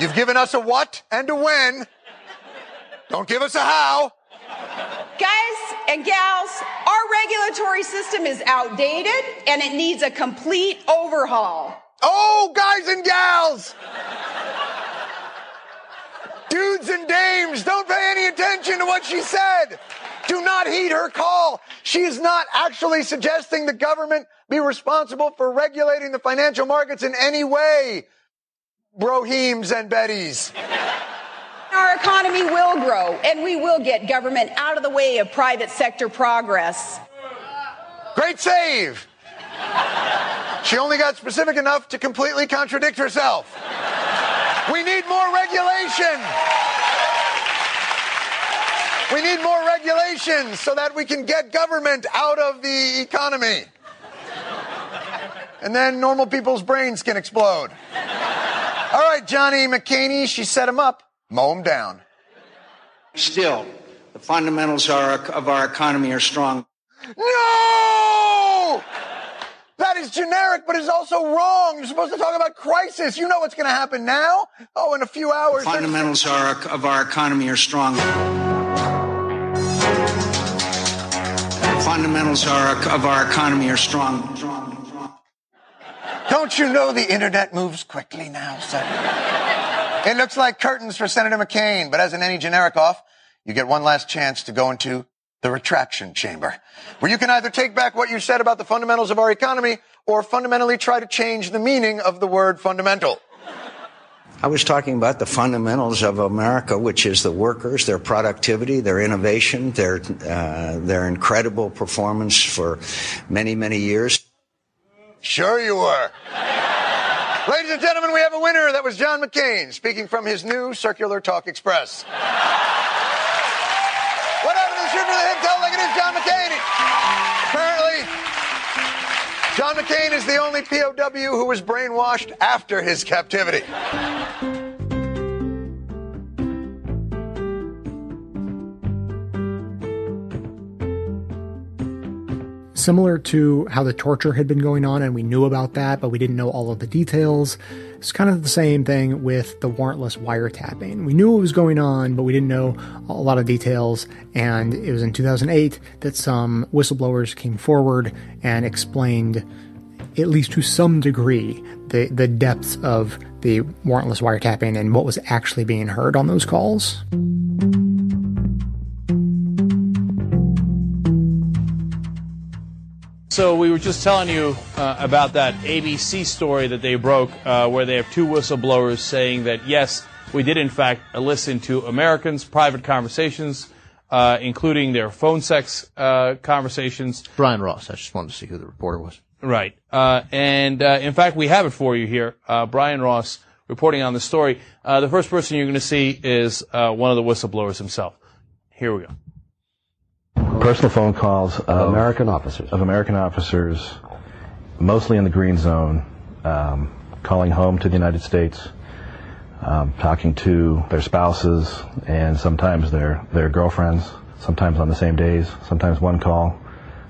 You've given us a what and a when. Don't give us a how. Guys and gals, our regulatory system is outdated and it needs a complete overhaul. Oh, guys and gals! lords and dames, don't pay any attention to what she said. Do not heed her call. She is not actually suggesting the government be responsible for regulating the financial markets in any way, Broheems and Bettys. Our economy will grow, and we will get government out of the way of private sector progress. Great save. She only got specific enough to completely contradict herself. We need more regulation. We need more regulations so that we can get government out of the economy. And then normal people's brains can explode. All right, Johnny McCain, she set him up, mow him down. Still, the fundamentals are, of our economy are strong. No! That is generic, but it's also wrong. You're supposed to talk about crisis. You know what's going to happen now? Oh, in a few hours. The fundamentals are, of our economy are strong. The fundamentals are, of our economy are strong. strong, strong. Don't you know the internet moves quickly now, sir? It looks like curtains for Senator McCain, but as in any generic off, you get one last chance to go into the retraction chamber, where you can either take back what you said about the fundamentals of our economy or fundamentally try to change the meaning of the word fundamental. I was talking about the fundamentals of America, which is the workers, their productivity, their innovation, their uh, their incredible performance for many, many years. Sure you were. Ladies and gentlemen, we have a winner. That was John McCain speaking from his new Circular Talk Express. John McCain. Apparently, John McCain is the only P O W who was brainwashed after his captivity. Similar to how the torture had been going on and we knew about that, but we didn't know all of the details, it's kind of the same thing with the warrantless wiretapping. We knew what was going on, but we didn't know a lot of details. And it was in two thousand eight that some whistleblowers came forward and explained, at least to some degree, the, the depths of the warrantless wiretapping and what was actually being heard on those calls. So we were just telling you uh, about that A B C story that they broke uh, where they have two whistleblowers saying that, yes, we did, in fact, listen to Americans' private conversations, uh, including their phone sex uh, conversations. Brian Ross. I just wanted to see who the reporter was. Right. Uh, and, uh, in fact, we have it for you here. Uh, Brian Ross reporting on the story. Uh, the first person you're going to see is uh, one of the whistleblowers himself. Here we go. Personal phone calls of, of American officers, of American officers, mostly in the Green Zone, um, calling home to the United States, um, talking to their spouses and sometimes their their girlfriends, sometimes on the same days, sometimes one call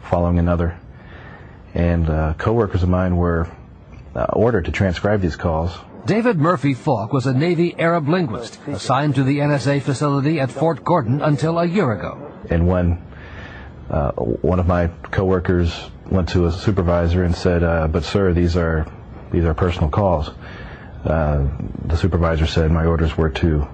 following another. And uh, co-workers of mine were uh, ordered to transcribe these calls. David Murphy Falk was a Navy Arab linguist assigned to the N S A facility at Fort Gordon until a year ago. And when uh, one of my coworkers went to a supervisor and said, uh, "But sir, these are these are personal calls," uh, the supervisor said, "My orders were to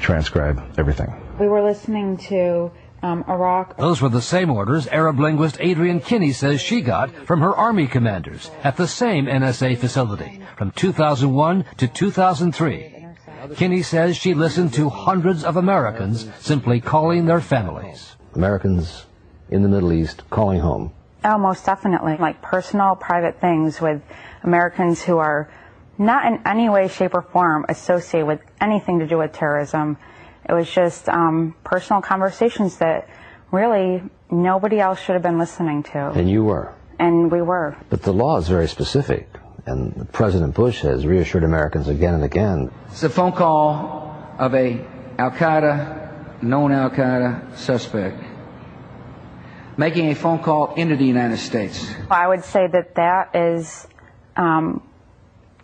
transcribe everything." We were listening to um, Iraq. Those were the same orders Arab linguist Adrienne Kinney says she got from her army commanders at the same N S A facility from two thousand one to two thousand three. Kinney says she listened to hundreds of Americans simply calling their families. Americans in the Middle East calling home. Oh, most definitely. Like personal, private things with Americans who are not in any way, shape, or form associated with anything to do with terrorism. It was just um, personal conversations that really nobody else should have been listening to. And you were. And we were. But the law is very specific. And President Bush has reassured Americans again and again. It's a phone call of a Al-Qaeda, known Al-Qaeda suspect, making a phone call into the United States. I would say that that is um,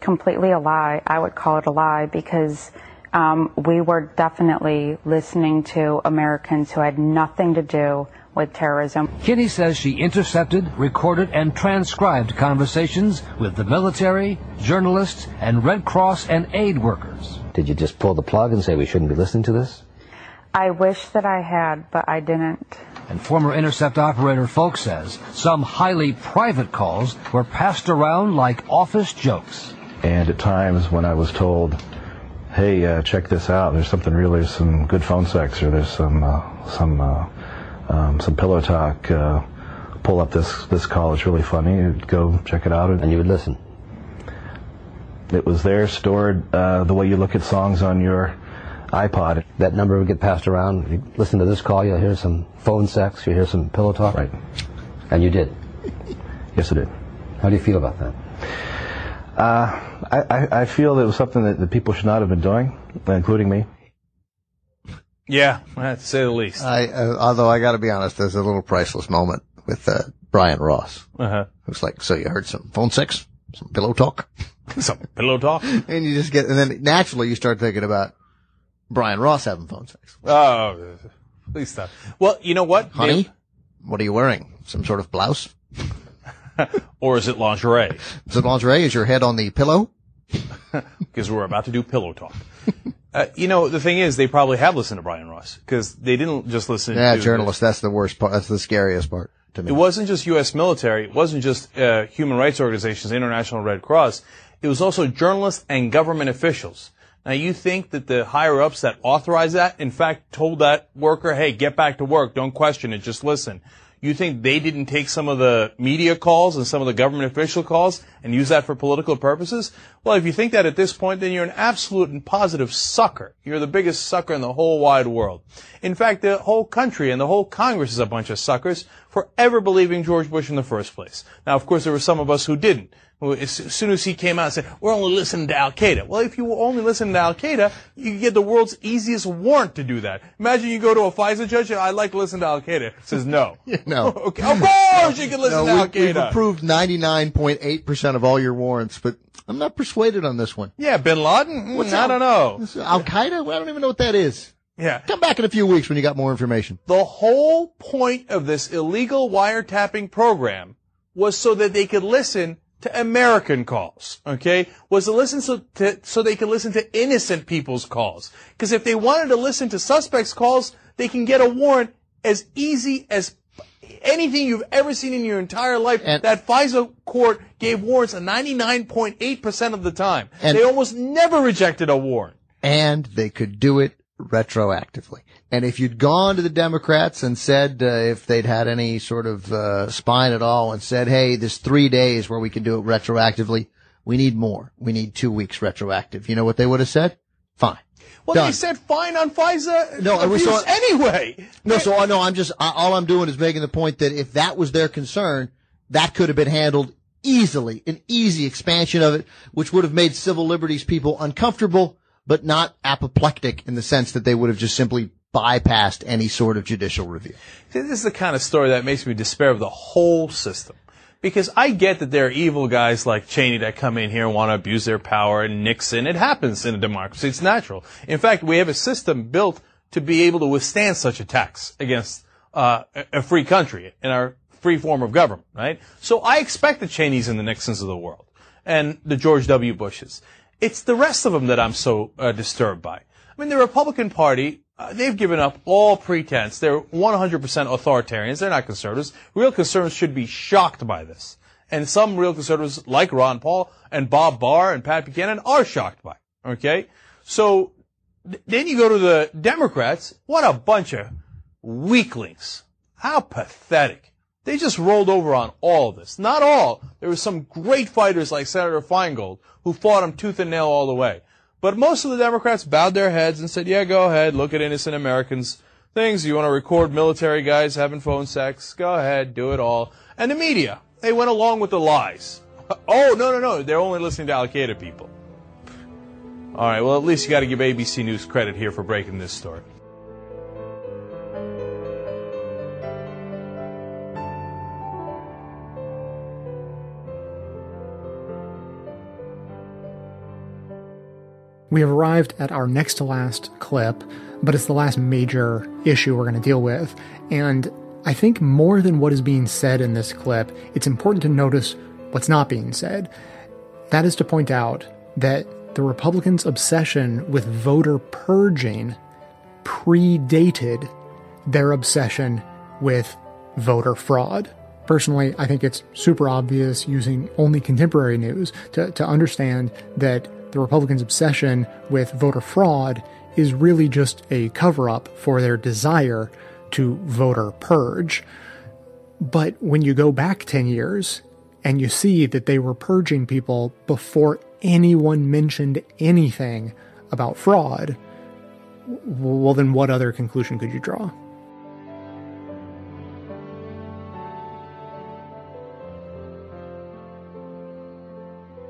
completely a lie. I would call it a lie because um, we were definitely listening to Americans who had nothing to do with terrorism. Kinney says she intercepted, recorded, and transcribed conversations with the military, journalists, and Red Cross and aid workers. Did you just pull the plug and say we shouldn't be listening to this? I wish that I had, but I didn't. And former Intercept operator Folk says some highly private calls were passed around like office jokes. And at times when I was told, hey, uh, check this out, there's something real, there's some good phone sex, or there's some uh, some uh, um, some pillow talk, uh, pull up this, this call, it's really funny, go check it out. And you would listen. It was there, stored, uh, the way you look at songs on your iPod. That number would get passed around. If you listen to this call, you'll hear some phone sex, you'll hear some pillow talk. Right. And you did. Yes, I did. How do you feel about that? Uh, I, I feel that it was something that the people should not have been doing, including me. Yeah, to say the least. I, uh, although I got to be honest, there's a little priceless moment with uh, Brian Ross. Uh-huh. It was like, so you heard some phone sex, some pillow talk, some pillow talk, and you just get, and then naturally you start thinking about Brian Ross having phone sex. Oh, please stop. Well, you know what, honey? Dave? What are you wearing? Some sort of blouse? Or is it lingerie? Is it lingerie? Is your head on the pillow? Because we're about to do pillow talk. Uh, you know, the thing is, they probably have listened to Brian Ross, because they didn't just listen yeah, to... Yeah, journalists, that's the worst part. That's the scariest part to me. It wasn't just U S military. It wasn't just uh, human rights organizations, International Red Cross. It was also journalists and government officials. Now, you think that the higher-ups that authorized that, in fact, told that worker, hey, get back to work, don't question it, just listen. You think they didn't take some of the media calls and some of the government official calls and use that for political purposes? Well, if you think that at this point, then you're an absolute and positive sucker. You're the biggest sucker in the whole wide world. In fact, the whole country and the whole Congress is a bunch of suckers for ever believing George Bush in the first place. Now, of course, there were some of us who didn't. As soon as he came out and said, we're only listening to Al-Qaeda. Well, if you will only listen to Al-Qaeda, you get the world's easiest warrant to do that. Imagine you go to a FISA judge and I'd like to listen to Al-Qaeda. Says no. No. Okay. Of course you can listen no, to Al-Qaeda. We've approved ninety-nine point eight percent of all your warrants, but I'm not persuaded on this one. Yeah, bin Laden? What's I don't know. Al-Qaeda? I don't even know what that is. Yeah. Come back in a few weeks when you got more information. The whole point of this illegal wiretapping program was so that they could listen to American calls, okay, was to listen so, to, so they could listen to innocent people's calls. Because if they wanted to listen to suspects' calls, they can get a warrant as easy as anything you've ever seen in your entire life. And that FISA court gave warrants ninety-nine point eight percent of the time. They almost never rejected a warrant. And they could do it retroactively. And if you'd gone to the Democrats and said, uh, if they'd had any sort of uh, spine at all and said, hey, there's three days where we can do it retroactively, we need more. We need two weeks retroactive. You know what they would have said? Fine. Well, done. They said fine on FISA no, abuse so, anyway. No, so no, I'm just, I, all I'm doing is making the point that if that was their concern, that could have been handled easily, an easy expansion of it, which would have made civil liberties people uncomfortable, but not apoplectic in the sense that they would have just simply bypassed any sort of judicial review. See, this is the kind of story that makes me despair of the whole system. Because I get that there are evil guys like Cheney that come in here and want to abuse their power, and Nixon. It happens in a democracy. It's natural. In fact, we have a system built to be able to withstand such attacks against uh, a free country and our free form of government, right? So I expect the Cheneys and the Nixons of the world and the George W. Bushes. It's the rest of them that I'm so uh, disturbed by. I mean, the Republican Party, uh, they've given up all pretense. They're one hundred percent authoritarians. They're not conservatives. Real conservatives should be shocked by this. And some real conservatives, like Ron Paul and Bob Barr and Pat Buchanan, are shocked by it. Okay? So th- then you go to the Democrats. What a bunch of weaklings. How pathetic. They just rolled over on all of this. Not all. There were some great fighters like Senator Feingold who fought him tooth and nail all the way. But most of the Democrats bowed their heads and said, yeah, go ahead, look at innocent Americans' things. You want to record military guys having phone sex? Go ahead, do it all. And the media, they went along with the lies. Oh, no, no, no, they're only listening to Al-Qaeda people. All right, well, at least you got to give A B C News credit here for breaking this story. We have arrived at our next to last clip, but it's the last major issue we're going to deal with. And I think more than what is being said in this clip, it's important to notice what's not being said. That is to point out that the Republicans' obsession with voter purging predated their obsession with voter fraud. Personally, I think it's super obvious using only contemporary news to, to understand that the Republicans' obsession with voter fraud is really just a cover-up for their desire to voter purge. But when you go back ten years and you see that they were purging people before anyone mentioned anything about fraud, well, then what other conclusion could you draw?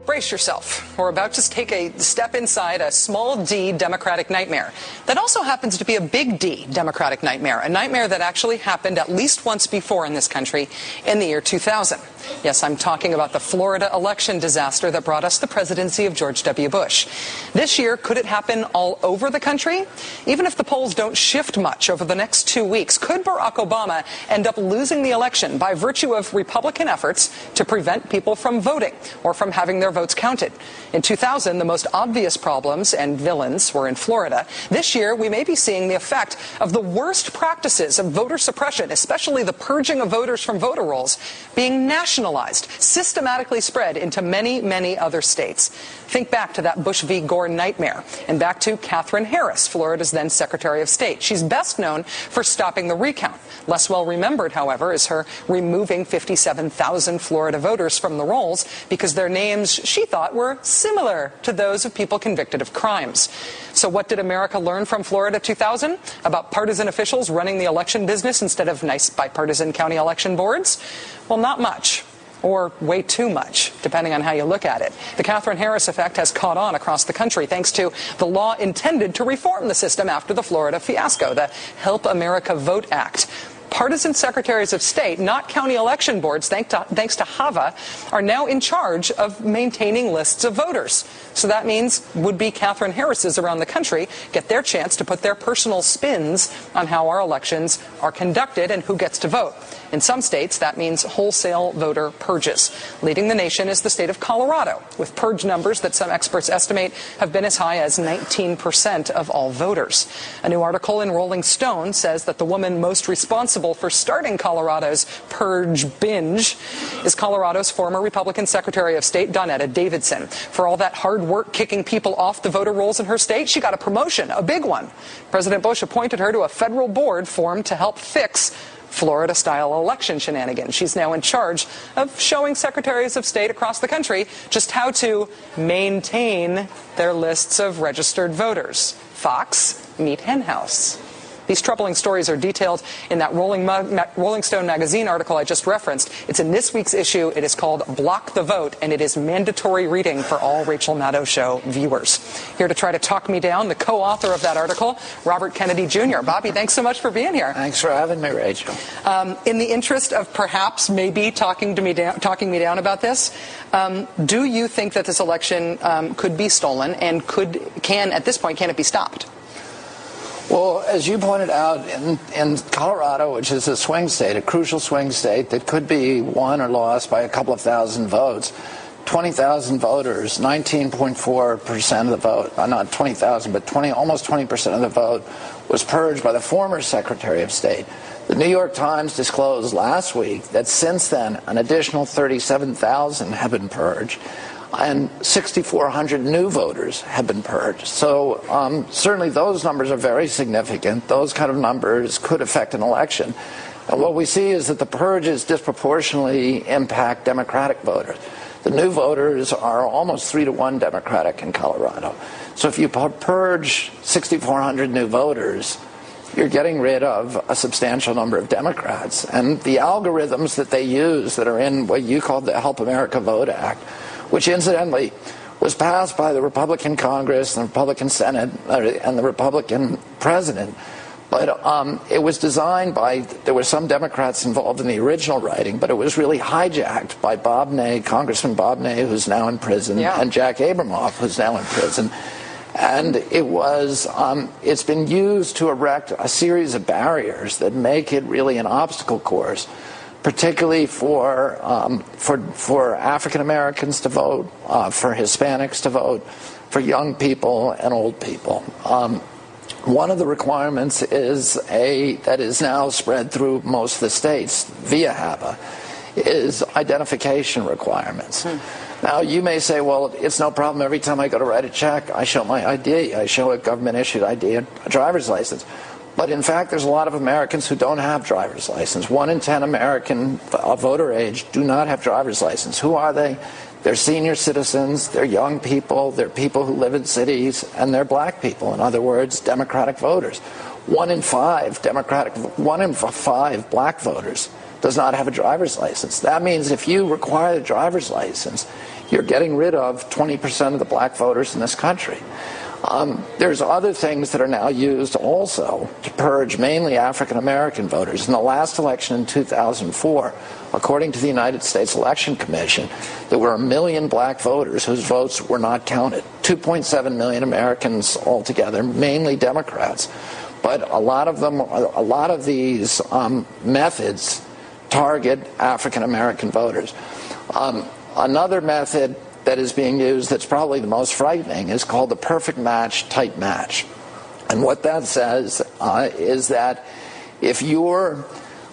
Brace yourself. We're about to take a step inside a small D Democratic nightmare. That also happens to be a big D Democratic nightmare, a nightmare that actually happened at least once before in this country in the year two thousand. Yes, I'm talking about the Florida election disaster that brought us the presidency of George W. Bush. This year, could it happen all over the country? Even if the polls don't shift much over the next two weeks, could Barack Obama end up losing the election by virtue of Republican efforts to prevent people from voting or from having their votes counted? In two thousand, the most obvious problems and villains were in Florida. This year, we may be seeing the effect of the worst practices of voter suppression, especially the purging of voters from voter rolls, being nationalized, systematically spread into many, many other states. Think back to that Bush v. Gore nightmare, and back to Catherine Harris, Florida's then Secretary of State. She's best known for stopping the recount. Less well remembered, however, is her removing fifty-seven thousand Florida voters from the rolls because their names she thought were similar to those of people convicted of crimes. So what did America learn from Florida two thousand about partisan officials running the election business instead of nice bipartisan county election boards? Well, not much. Or way too much, depending on how you look at it. The Catherine Harris effect has caught on across the country thanks to the law intended to reform the system after the Florida fiasco, the Help America Vote Act. Partisan secretaries of state, not county election boards, thanks to, thanks to HAVA, are now in charge of maintaining lists of voters. So that means would-be Catherine Harris's around the country get their chance to put their personal spins on how our elections are conducted and who gets to vote. In some states, that means wholesale voter purges. Leading the nation is the state of Colorado, with purge numbers that some experts estimate have been as high as nineteen percent of all voters. A new article in Rolling Stone says that the woman most responsible for starting Colorado's purge binge is Colorado's former Republican Secretary of State, Donetta Davidson. For all that hard work kicking people off the voter rolls in her state, she got a promotion, a big one. President Bush appointed her to a federal board formed to help fix Florida-style election shenanigans. She's now in charge of showing secretaries of state across the country just how to maintain their lists of registered voters. Fox, meet Henhouse. These troubling stories are detailed in that Rolling, Ma- Rolling Stone magazine article I just referenced. It's in this week's issue. It is called Block the Vote, and it is mandatory reading for all Rachel Maddow Show viewers. Here to try to talk me down, the co-author of that article, Robert Kennedy Junior Bobby, thanks so much for being here. Thanks for having me, Rachel. Um, in the interest of perhaps maybe talking to me down, talking me down about this, um, do you think that this election um, could be stolen and could can at this point can it be stopped? Well, as you pointed out, in, in Colorado, which is a swing state, a crucial swing state that could be won or lost by a couple of thousand votes, twenty thousand voters, nineteen point four percent of the vote, not twenty thousand, but twenty, almost twenty percent of the vote was purged by the former Secretary of State. The New York Times disclosed last week that since then, an additional thirty-seven thousand have been purged, and six thousand four hundred new voters have been purged. So um, certainly those numbers are very significant. Those kind of numbers could affect an election. And what we see is that the purges disproportionately impact Democratic voters. The new voters are almost three to one Democratic in Colorado. So if you purge six thousand four hundred new voters, you're getting rid of a substantial number of Democrats. And the algorithms that they use that are in what you call the Help America Vote Act, which incidentally was passed by the Republican Congress and the Republican Senate and the Republican President. But um, it was designed by, there were some Democrats involved in the original writing, but it was really hijacked by Bob Ney, Congressman Bob Ney, who's now in prison, yeah. and Jack Abramoff, who's now in prison. And it was, um, it's been used to erect a series of barriers that make it really an obstacle course, particularly for um, for, for African Americans to vote, uh, for Hispanics to vote, for young people and old people. Um, one of the requirements is a that is now spread through most of the states via HABA is identification requirements. Hmm. Now, you may say, well, it's no problem. Every time I go to write a check, I show my I D. I show a government-issued I D, a driver's license. But in fact, there's a lot of Americans who don't have driver's license. One in ten American of voter age do not have driver's license. Who are they? They're senior citizens, they're young people, they're people who live in cities, and they're black people. In other words, Democratic voters. One in five Democratic, one in five black voters does not have a driver's license. That means if you require a driver's license, you're getting rid of twenty percent of the black voters in this country. Um, there's other things that are now used also to purge mainly African American voters. In the last election in two thousand four, according to the United States Election Commission, there were a million black voters whose votes were not counted. two point seven million Americans altogether, mainly Democrats. But a lot of them, a lot of these um, methods target African American voters. Um, another method that is being used that's probably the most frightening is called the perfect match type match. And what that says uh, is that if your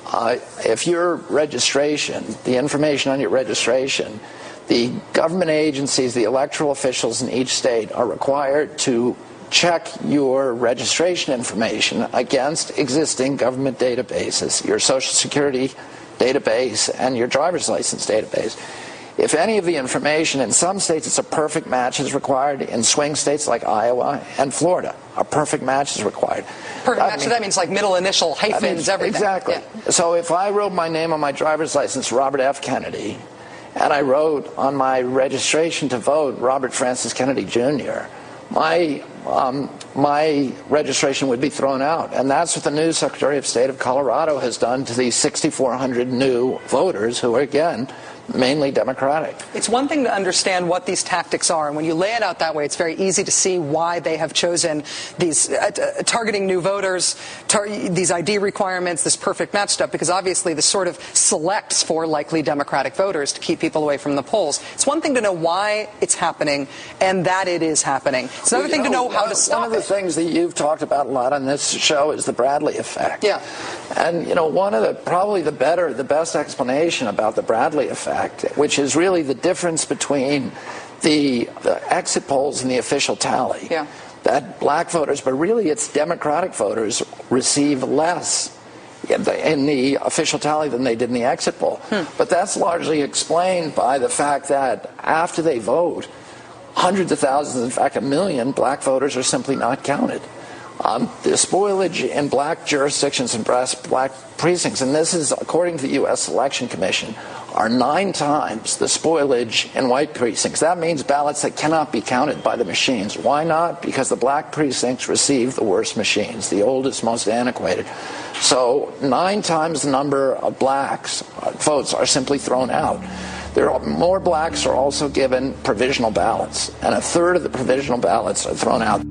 uh, if your registration, the information on your registration, the government agencies, the electoral officials in each state are required to check your registration information against existing government databases, your Social Security database and your driver's license database. If any of the information, in some states it's a perfect match is required, in swing states like Iowa and Florida, a perfect match is required. Perfect that match, mean, so that means like middle initial hyphens, I mean, everything. Exactly. Yeah. So if I wrote my name on my driver's license, Robert F. Kennedy, and I wrote on my registration to vote, Robert Francis Kennedy Junior, my um, my registration would be thrown out. And that's what the new Secretary of State of Colorado has done to these six thousand four hundred new voters who are, again, mainly Democratic. It's one thing to understand what these tactics are, and when you lay it out that way, it's very easy to see why they have chosen these uh, uh, targeting new voters, tar these I D requirements, this perfect match stuff, because obviously this sort of selects for likely Democratic voters to keep people away from the polls. It's one thing to know why it's happening and that it is happening. It's another well, thing know, to know how to stop it. One of the things that you've talked about a lot on this show is the Bradley effect. Yeah. And, you know, one of the, probably the better, the best explanation about the Bradley effect, which is really the difference between the, the exit polls and the official tally. Yeah. That black voters, but really it's Democratic voters, receive less in the official tally than they did in the exit poll. Hmm. But that's largely explained by the fact that after they vote, hundreds of thousands, in fact a million, black voters are simply not counted. Um, the spoilage in black jurisdictions and black precincts, and this is according to the U S Election Commission, are nine times the spoilage in white precincts. That means ballots that cannot be counted by the machines. Why not? Because the black precincts receive the worst machines, the oldest, most antiquated. So nine times the number of blacks votes are simply thrown out. There are more blacks are also given provisional ballots, and a third of the provisional ballots are thrown out.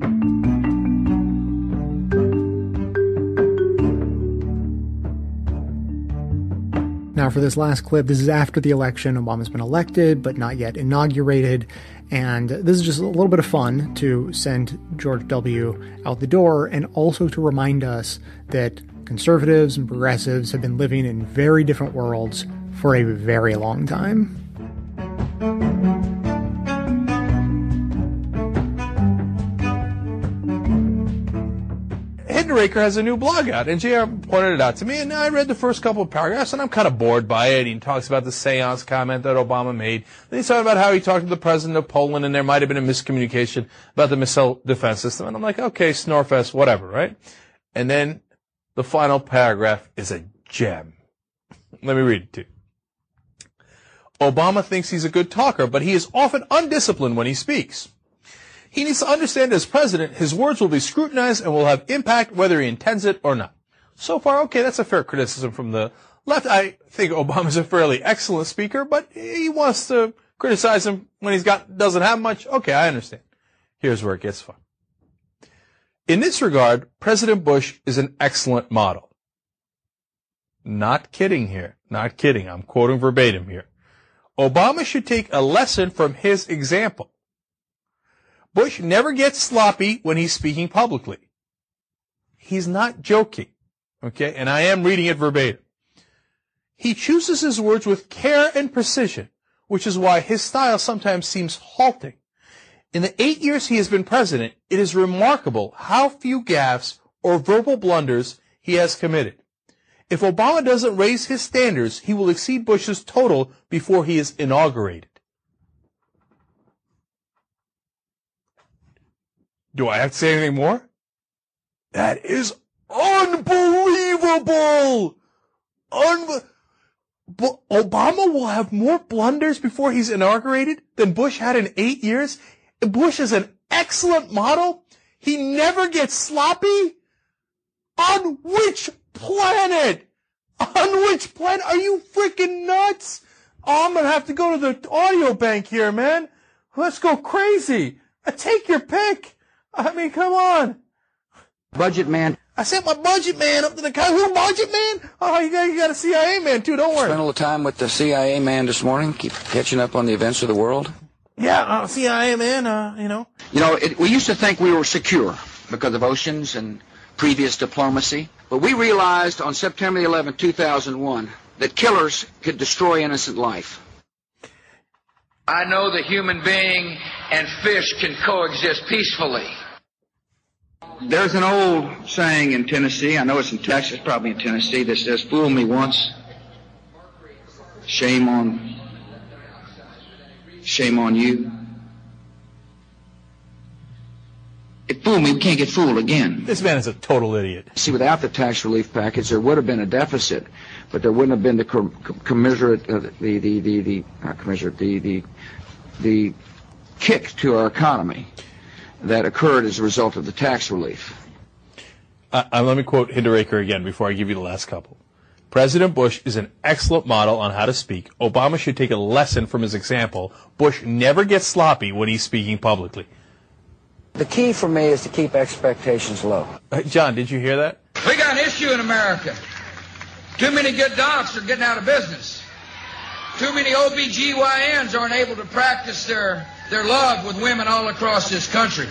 Now for this last clip, this is after the election. Obama's been elected, but not yet inaugurated. And this is just a little bit of fun to send George W. out the door, and also to remind us that conservatives and progressives have been living in very different worlds for a very long time. Hinderaker has a new blog out, and J R pointed it out to me, and I read the first couple of paragraphs, and I'm kind of bored by it. He talks about the seance comment that Obama made. Then he's talking about how he talked to the president of Poland, and there might have been a miscommunication about the missile defense system. And I'm like, okay, snorefest, whatever, right? And then the final paragraph is a gem. Let me read it to you. Obama thinks he's a good talker, but he is often undisciplined when he speaks. He needs to understand as president, his words will be scrutinized and will have impact whether he intends it or not. So far, okay, that's a fair criticism from the left. I think Obama's a fairly excellent speaker, but he wants to criticize him when he's got, doesn't have much. Okay, I understand. Here's where it gets fun. In this regard, President Bush is an excellent model. Not kidding here. Not kidding. I'm quoting verbatim here. Obama should take a lesson from his example. Bush never gets sloppy when he's speaking publicly. He's not joking. Okay? And I am reading it verbatim. He chooses his words with care and precision, which is why his style sometimes seems halting. In the eight years he has been president, it is remarkable how few gaffes or verbal blunders he has committed. If Obama doesn't raise his standards, he will exceed Bush's total before he is inaugurated. Do I have to say anything more? That is unbelievable! Unbelievable! But Obama will have more blunders before he's inaugurated than Bush had in eight years. Bush is an excellent model. He never gets sloppy. On which planet? On which planet? Are you freaking nuts? Oh, I'm going to have to go to the audio bank here, man. Let's go crazy. Take your pick. I mean, come on. Budget man. I sent my budget man up to the country. Who, budget man? Oh, you got, you got a C I A man, too. Don't worry. Spent a little time with the C I A man this morning, keep catching up on the events of the world. Yeah, uh, C I A man, uh, you know. You know, it, we used to think we were secure because of oceans and previous diplomacy. But we realized on September eleventh, two thousand one, that killers could destroy innocent life. I know the human being and fish can coexist peacefully. There's an old saying in Tennessee, I know it's in Texas, probably in Tennessee, that says, fool me once, shame on, shame on you. It fooled me, we can't get fooled again. This man is a total idiot. See, without the tax relief package, there would have been a deficit, but there wouldn't have been the com commiserate, uh, the, the, the, the, not commiserate, the, the, the kick to our economy that occurred as a result of the tax relief. Uh, uh, let me quote Hinderaker again before I give you the last couple. President Bush is an excellent model on how to speak. Obama should take a lesson from his example. Bush never gets sloppy when he's speaking publicly. The key for me is to keep expectations low. Uh, John, did you hear that? We got an issue in America. Too many good docs are getting out of business. Too many O B G Y Ns aren't able to practice their They're loved with women all across this country.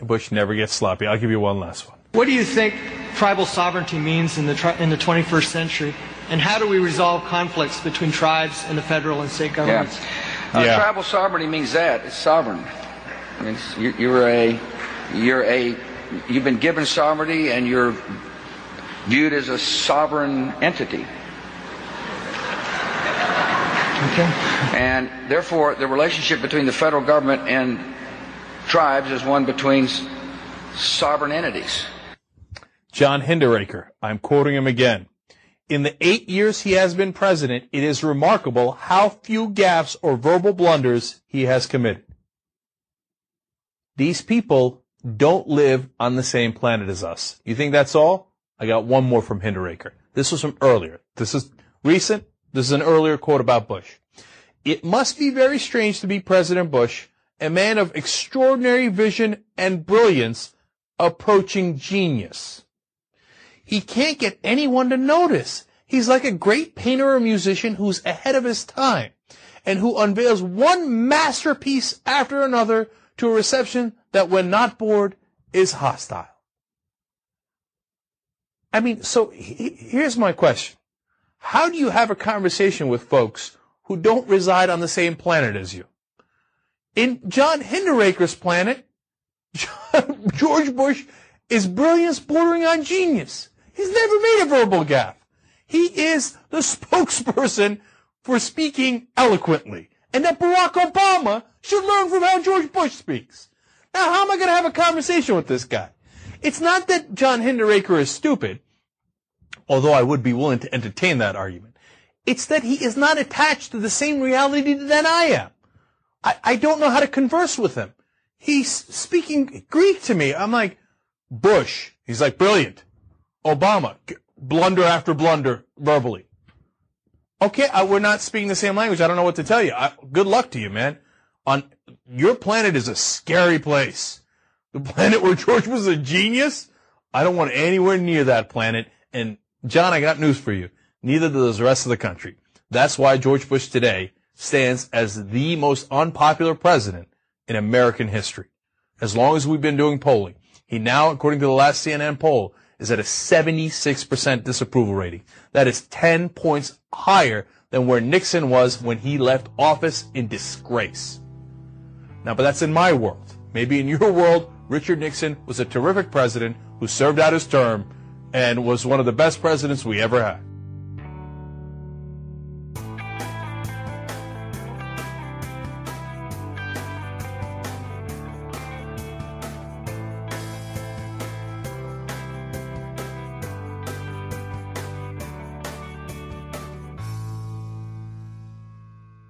Bush never gets sloppy. I'll give you one last one. What do you think tribal sovereignty means in the, tri in the twenty-first century? And how do we resolve conflicts between tribes and the federal and state governments? Yeah. Uh, yeah. Tribal sovereignty means that. It's sovereign. It means you, you're a, you're a, you've been given sovereignty and you're viewed as a sovereign entity. Okay. And therefore, the relationship between the federal government and tribes is one between sovereign entities. John Hinderaker, I'm quoting him again. In the eight years he has been president, it is remarkable how few gaffes or verbal blunders he has committed. These people don't live on the same planet as us. You think that's all? I got one more from Hinderaker. This was from earlier. This is recent. This is an earlier quote about Bush. It must be very strange to be President Bush, a man of extraordinary vision and brilliance, approaching genius. He can't get anyone to notice. He's like a great painter or musician who's ahead of his time and who unveils one masterpiece after another to a reception that, when not bored, is hostile. I mean, so he, here's my question. How do you have a conversation with folks who don't reside on the same planet as you? In John Hinderaker's planet, John, George Bush is brilliance bordering on genius. He's never made a verbal gaffe. He is the spokesperson for speaking eloquently. And that Barack Obama should learn from how George Bush speaks. Now, how am I going to have a conversation with this guy? It's not that John Hinderaker is stupid, although I would be willing to entertain that argument. It's that he is not attached to the same reality that I am. I, I don't know how to converse with him. He's speaking Greek to me. I'm like, Bush. He's like, brilliant. Obama, blunder after blunder, verbally. Okay, I, we're not speaking the same language. I don't know what to tell you. I, good luck to you, man. On your planet is a scary place. The planet where George was a genius? I don't want anywhere near that planet. And, John, I got news for you. Neither does the rest of the country. That's why George Bush today stands as the most unpopular president in American history. As long as we've been doing polling. He now, according to the last C N N poll, is at a seventy-six percent disapproval rating. That is ten points higher than where Nixon was when he left office in disgrace. Now, but that's in my world. Maybe in your world, Richard Nixon was a terrific president who served out his term and was one of the best presidents we ever had.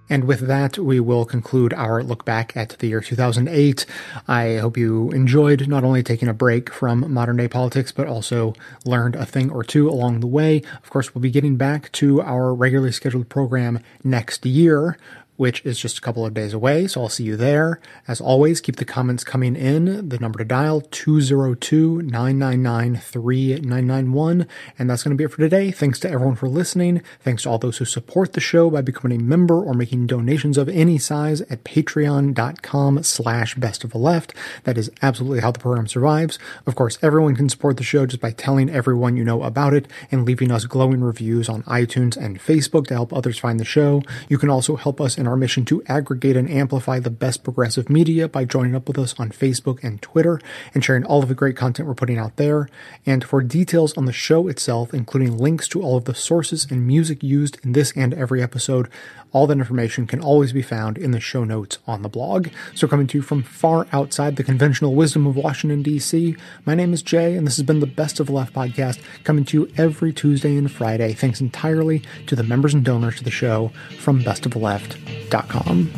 And with that, we will conclude our look back at the year two thousand eight. I hope you enjoyed not only taking a break from modern-day politics, but also learned a thing or two along the way. Of course, we'll be getting back to our regularly scheduled program next year, which is just a couple of days away, so I'll see you there. As always, keep the comments coming in. The number to dial, two oh two, nine nine nine, three nine nine one. And that's going to be it for today. Thanks to everyone for listening. Thanks to all those who support the show by becoming a member or making donations of any size at patreon.com slash best of the left. That is absolutely how the program survives. Of course, everyone can support the show just by telling everyone you know about it and leaving us glowing reviews on iTunes and Facebook to help others find the show. You can also help us in our mission to aggregate and amplify the best progressive media by joining up with us on Facebook and Twitter and sharing all of the great content we're putting out there. And for details on the show itself, including links to all of the sources and music used in this and every episode, all that information can always be found in the show notes on the blog. So coming to you from far outside the conventional wisdom of Washington, D C, my name is Jay, and this has been the Best of Left podcast, coming to you every Tuesday and Friday, thanks entirely to the members and donors to the show from best of left dot com.